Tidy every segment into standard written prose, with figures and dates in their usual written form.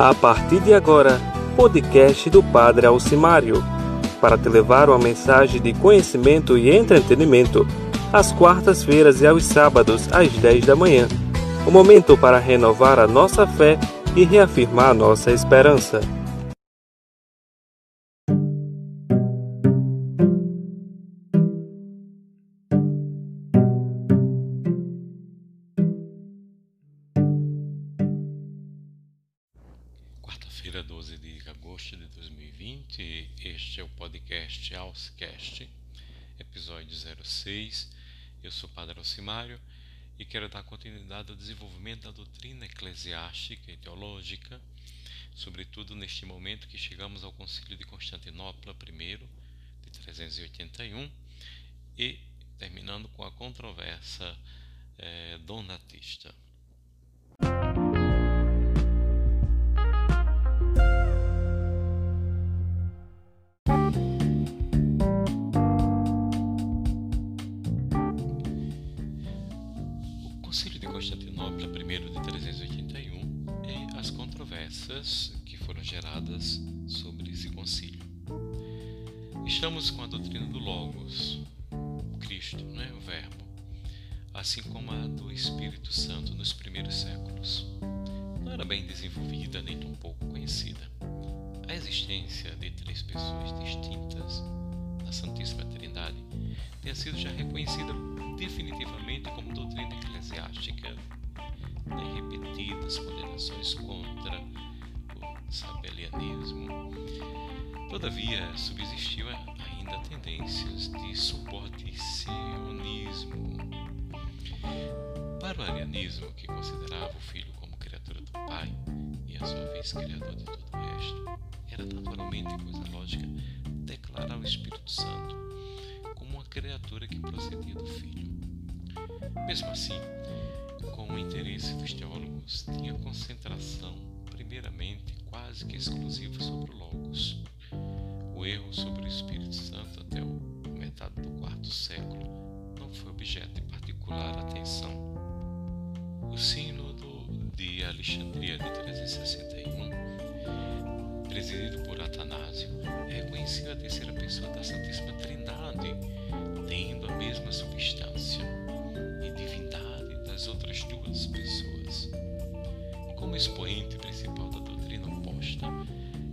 A partir de agora, podcast do Padre Alcimário, para te levar uma mensagem de conhecimento e entretenimento, às quartas-feiras e aos sábados, às 10 da manhã. Um momento para renovar a nossa fé e reafirmar a nossa esperança. Quarta-feira, 12 de agosto de 2020, este é o podcast AusCast, episódio 06. Eu sou o Padre Alcimário e quero dar continuidade ao desenvolvimento da doutrina eclesiástica e teológica, sobretudo neste momento que chegamos ao Concílio de Constantinopla I, de 381, e terminando com a controvérsia donatista. Que foram geradas sobre esse concílio. Estamos com a doutrina do Logos, Cristo, né? O Verbo, assim como a do Espírito Santo nos primeiros séculos. Não era bem desenvolvida nem tão pouco conhecida. A existência de três pessoas distintas na Santíssima Trindade tem sido já reconhecida definitivamente como doutrina eclesiástica, né? Repetidas condenações contra o sabelianismo. Todavia, subsistiu ainda tendências de suborcionismo. Para o arianismo, que considerava o filho como criatura do pai e, a sua vez, criador de todo o resto, era naturalmente coisa lógica declarar o Espírito Santo como uma criatura que procedia do filho. Mesmo assim, com o interesse dos teólogos, tinha concentração, primeiramente, quase que exclusiva sobre o Logos. O erro sobre o Espírito Santo até a metade do quarto século não foi objeto de particular atenção. O Sínodo de Alexandria de 361, presidido por Atanásio, reconheceu a terceira pessoa da Santíssima Trindade, tendo a mesma substância e divindade as outras duas pessoas. Como expoente principal da doutrina oposta,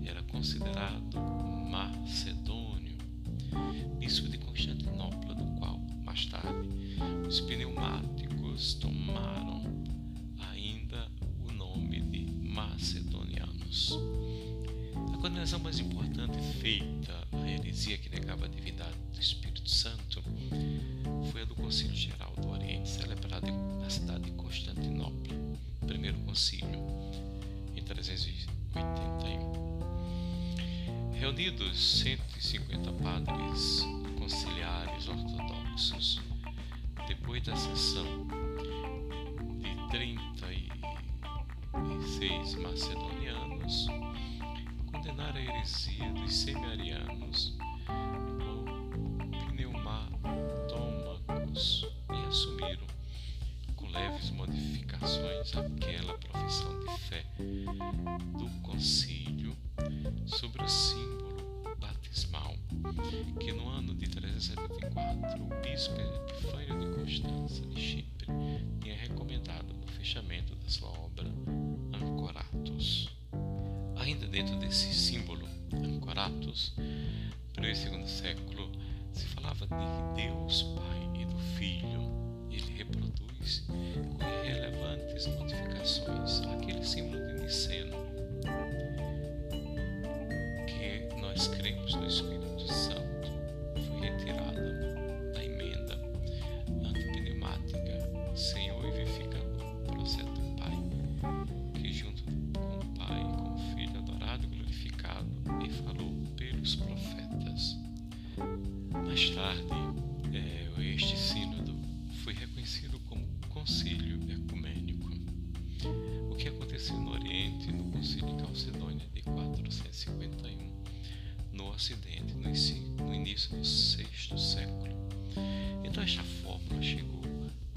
era considerado Macedônio, bispo de Constantinopla, do qual, mais tarde, os pneumáticos tomaram ainda o nome de macedonianos. A condenação mais importante feita à heresia que negava a divindade do Espírito Santo foi a do Concílio Geral do Oriente, celebrado na cidade de Constantinopla, primeiro concílio, em 381. Reunidos 150 padres conciliares ortodoxos, depois da sessão de 36 macedonianos, condenaram a heresia dos semi-arianos ou pneumatômacos e assumiram, com leves modificações, aquela profissão de fé do concílio sobre o símbolo batismal, que no ano de 374 o bispo Epifânio de Constança de Chipre tinha recomendado no fechamento da sua obra Ancoratus. Ainda dentro desse símbolo, Ancoratus, primeiro e segundo século, se falava de Deus Pai e do Filho. Ele reproduz com irrelevantes modificações aquele símbolo de Niceno, que nós cremos no Espírito Santo, foi retirada da emenda antipneumática, Senhor e vivificador, procede do Pai, que junto com o Pai e com o Filho adorado e glorificado, e falou pelos profetas. Mais tarde, este sínodo foi reconhecido como Concílio Ecumênico. O que aconteceu no Oriente, no Concílio de Calcedônia de 451, no Ocidente, no início do VI século. Então, esta fórmula chegou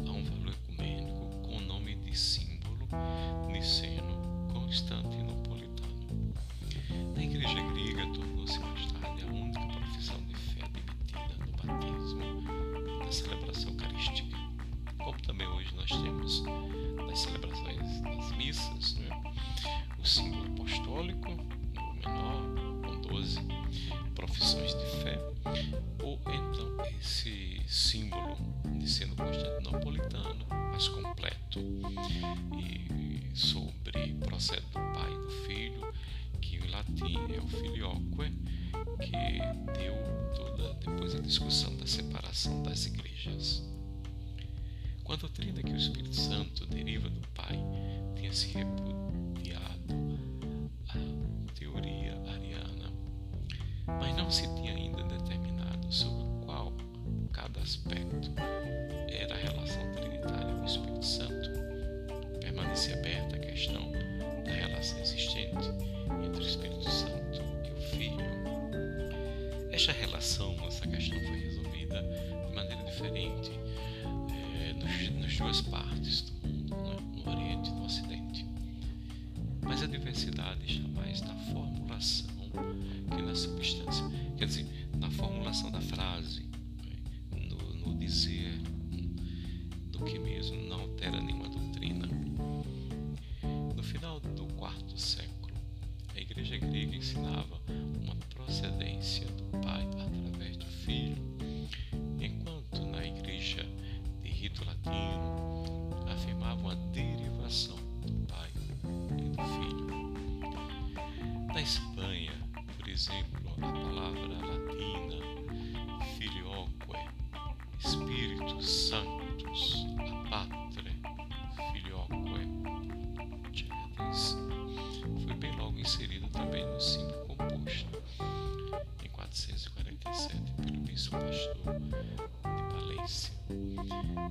a um valor ecumênico com o nome de símbolo niceno-constantinopolitano. símbolo apostólico, no menor, com 12 profissões de fé, ou então esse símbolo Niceno constantinopolitano, mais completo, e sobre procede do Pai e do Filho, que em latim é o Filioque, que deu toda depois a discussão da separação das igrejas. Com a doutrina que o Espírito Santo deriva do Pai, tinha se repudiado a teoria ariana, mas não se tinha ainda determinado sobre qual cada aspecto era a relação trinitária com o Espírito Santo. Permanecia aberta a questão da relação existente entre o Espírito Santo e o Filho. Esta relação, essa questão foi resolvida de maneira diferente nas duas partes do mundo, no Oriente e no Ocidente. Mas a diversidade está mais na formulação que na substância. Quer dizer, na formulação da frase, no dizer do que mesmo não altera nenhuma doutrina. No final do quarto século, a Igreja grega ensinava uma procedência do Pai através do Filho, enquanto na Igreja de rito latino afirmava uma derivação do Pai e do Filho. Na Espanha, por exemplo, a palavra latina filioque, Espírito Santos, a Pátria, Filioque, foi bem logo inserido também no símbolo composto, em 447, pelo bispo pastor de Valência,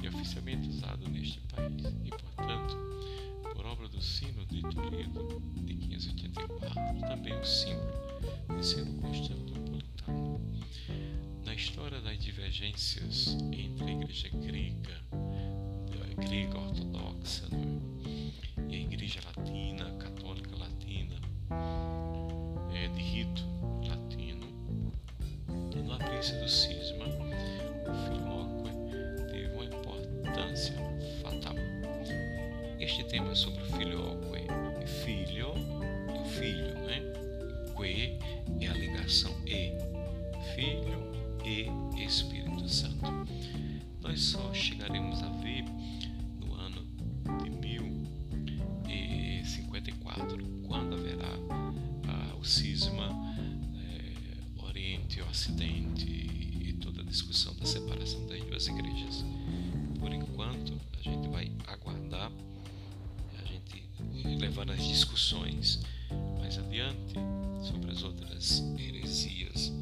e oficialmente usado neste país, e portanto, por obra do Sínodo de Toledo de 1584, também o símbolo de Niceno Constantinopolitano. Na história das divergências entre a Igreja grega, a Igreja ortodoxa, e a Igreja latina, católica latina, de rito latino, no abrir-se do cisma, o Filioque teve uma importância fatal. Este tema sobre o Filioque, filho e filho, que é a ligação e, Filho e Espírito Santo. Nós só chegaremos a ver no ano de 1054, quando haverá o cisma Oriente e Ocidente e toda a discussão da separação das duas igrejas. Por enquanto, a gente vai aguardar, a gente levando as discussões mais adiante sobre as outras heresias,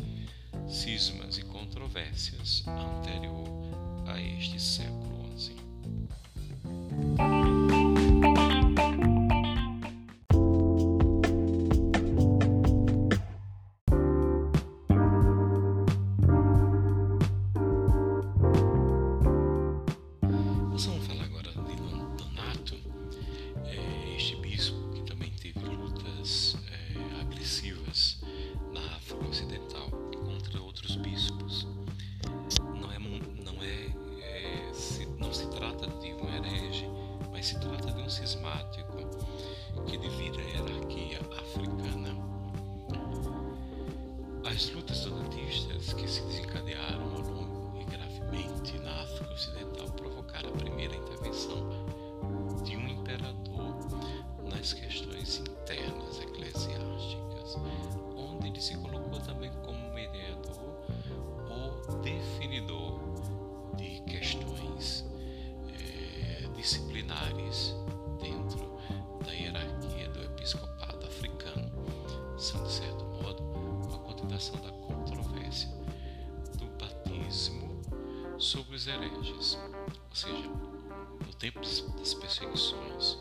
cismas e controvérsias anterior a este século XI. Nós vamos falar agora de Donato, este bispo que também teve lutas agressivas na África Ocidental contra outros bispos. Não se trata de um herege, mas se trata de um cismático que divide a hierarquia africana. As lutas donatistas que se desencadearam ao longo e gravemente na África Ocidental provocaram a primeira intervenção de um imperador nas questões internas eclesiásticas, onde ele se colocou também como mediador ou definidor de questões disciplinares dentro da hierarquia do episcopado africano, são de certo modo uma continuação da controvérsia do batismo sobre os hereges, ou seja, no tempo das perseguições,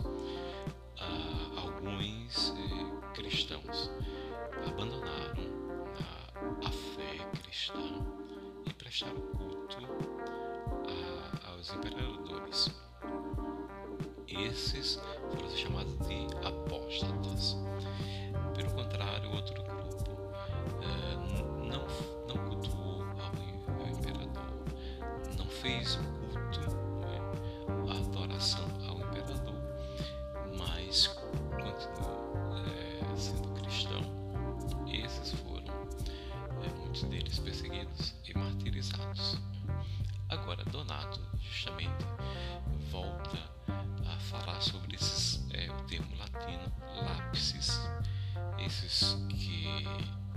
alguns cristãos abandonaram a fé cristã e prestaram culto aos imperadores. Esses foram chamados de apóstatas. Pelo contrário, outro grupo não cultuou ao imperador, não fez culto, a adoração ao imperador, mas continuou esses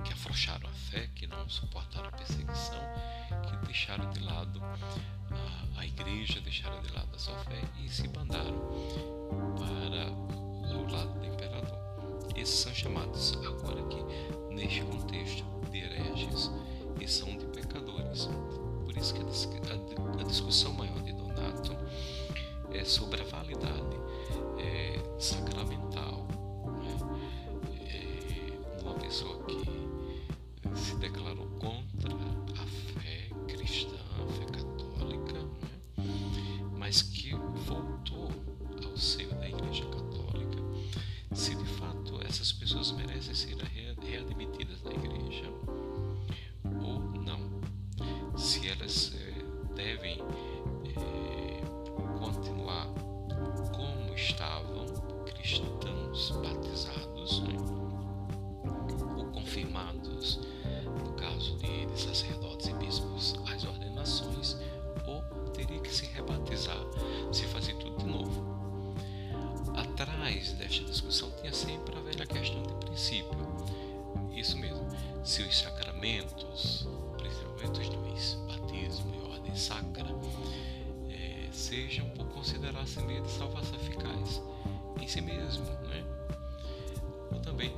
que afrouxaram a fé, que não suportaram a perseguição, que deixaram de lado a igreja, deixaram de lado a sua fé e se mandaram para o lado do imperador. Esses são chamados agora aqui, neste contexto, de hereges e são de pecadores. Por isso que a discussão maior de Donato é sobre a validade sacramental, de uma pessoa que se declarou contra a fé cristã, a fé católica, mas que voltou ao seio da Igreja Católica, se de fato essas pessoas merecem ser readmitidas na Igreja ou não, se elas devem continuar como estavam, cristãos batizados, ou confirmados, no caso de sacerdotes e bispos, as ordenações, ou teria que se rebatizar, se fazer tudo de novo. Atrás desta discussão tinha sempre a velha questão de princípio, isso mesmo, se os sacramentos, principalmente os dois, batismo e ordem sacra, sejam por considerar-se meio de salvação eficaz em si mesmo, ou também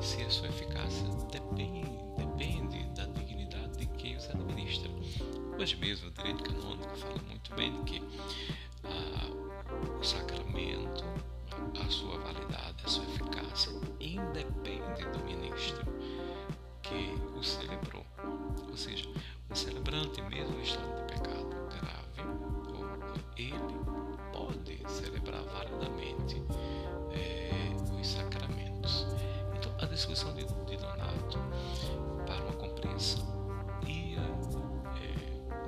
se a sua eficácia depende da dignidade de quem os administra. Hoje mesmo o direito canônico fala muito bem de que o sacramento, a sua validade, a sua eficácia independe do ministro que o celebrou, ou seja, o celebrante mesmo em estado de pecado grave, ele pode celebrar validamente os sacramentos. Então a discussão de Donato para uma compreensão ia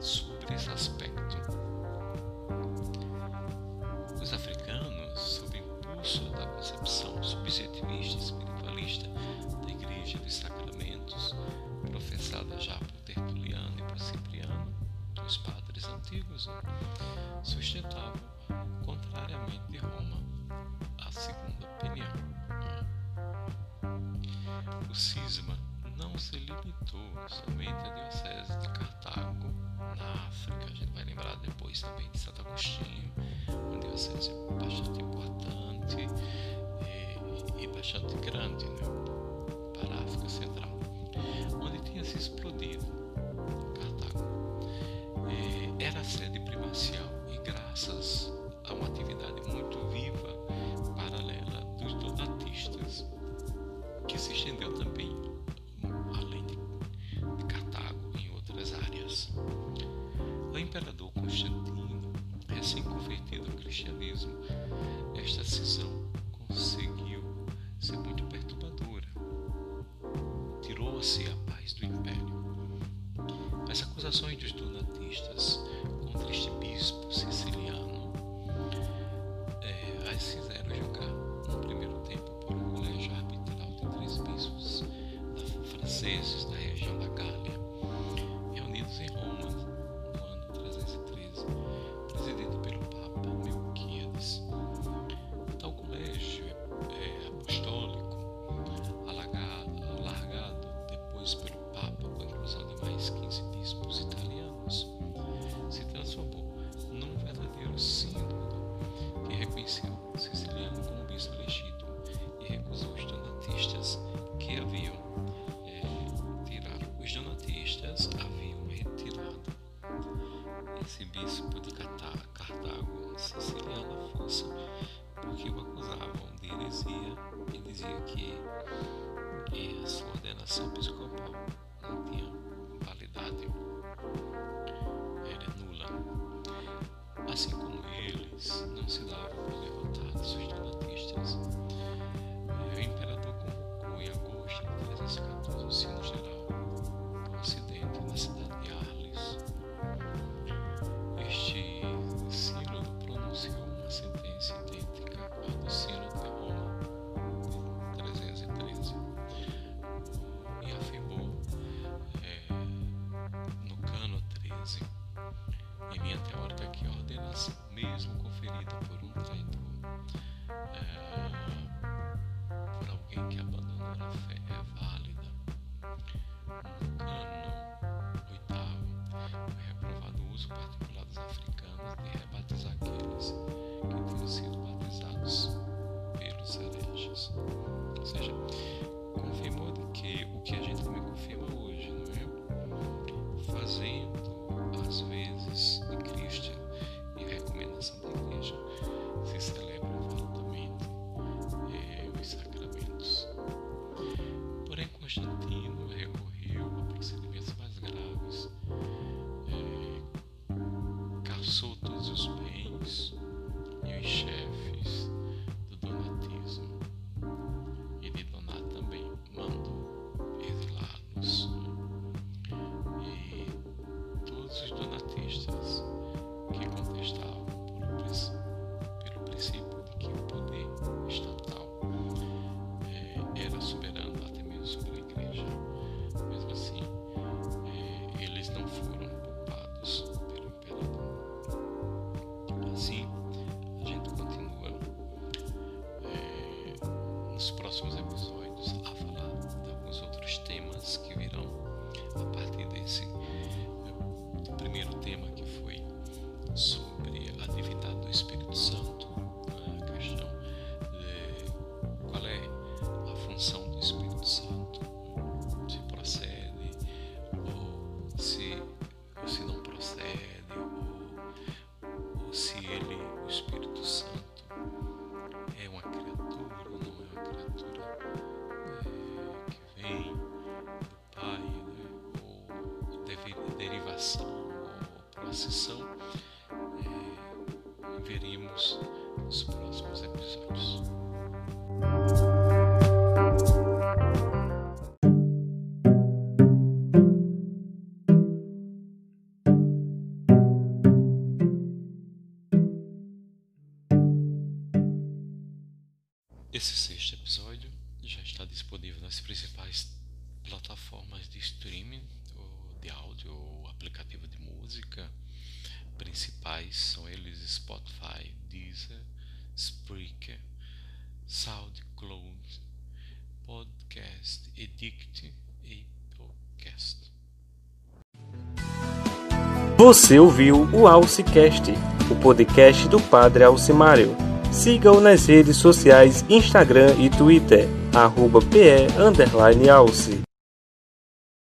sobre esse aspecto. Os africanos, sob impulso da concepção subjetivista espiritualista da Igreja dos Sacramentos, professada já por Tertuliano e por Cipriano, os padres antigos, sustentavam, contrariamente de Roma, a segunda opinião. O cisma não se limitou somente à diocese de Cartago, na África. A gente vai lembrar depois também de Santo Agostinho, uma diocese bastante importante e bastante grande para a África Central, onde tinha se explodido. Era sede primacial e, graças a uma atividade muito viva, paralela dos donatistas, que se estendeu também, além de Cartago, em outras áreas. O imperador Constantino, recém-convertido ao cristianismo, esta cisão conseguiu ser muito perturbadora. Tirou-se a paz do império. As acusações dos donatistas contra este bispo siciliano as fizeram julgar no primeiro tempo por um colégio arbitral de 3 bispos franceses da região da Gália, reunidos em Roma no ano 313, presidido pelo Papa Melquíades. Tal colégio apostólico, alargado depois pelo Papa com a inclusão de mais 15 bispos italianos, se transformou num verdadeiro sínodo que reconheceu o siciliano como bispo legítimo e recusou os donatistas que haviam tirado. Os donatistas haviam retirado esse bispo de Cartago, siciliano, à força, porque o acusavam de heresia e dizia que a sua ordenação episcopal não tinha validade, era nula. Assim como eles não se davam por derrotados os donatistas, o imperador convocou em agosto de 314 o sino geral do Ocidente, na cidade de Arles. Este sínodo pronunciou uma sentença idêntica à do sínodo de Roma, 313, e afirmou no cano 13, em linha teórica, que a ordenação, mesmo conferida por um traidor, fé é válida. No cânon oitavo, foi reprovado o uso particular dos africanos de rebatizar aqueles que tinham sido batizados pelos hereges. Ou seja, confirmou que o que a gente também confirma hoje, não é? Fazendo, às vezes, de Cristo e recomendação da Igreja, se celebra validamente os sacramentos. Porém, Constantino recorreu a procedimentos mais graves, caçou todos os bens e os chefes do donatismo e de Donato também mandou exilar-nos. E todos os donatistas que contestavam pelo princípio de que o poder estatal era soberano até mesmo sobre a Igreja. Mesmo assim, eles não foram culpados pelo imperador. Assim, a gente continua nos próximos episódios a falar de alguns outros temas que virão a partir desse primeiro tema, que foi sobre a divindade do Espírito Santo, a questão de qual é a função do Espírito Santo, se procede ou se não procede, ou se ele, o Espírito Santo, é uma criatura ou não é uma criatura que vem do Pai, né, ou de derivação ou processão. Veremos nos próximos episódios. Esse sexto episódio já está disponível nas principais plataformas de streaming, ou de áudio, ou aplicativo de música. Principais são eles Spotify, Deezer, Spreaker, SoundCloud, Podcast Addict e Podcast. Você ouviu o AusCast, o podcast do Padre Alcimário. Siga-o nas redes sociais Instagram e Twitter, @pe_Alci.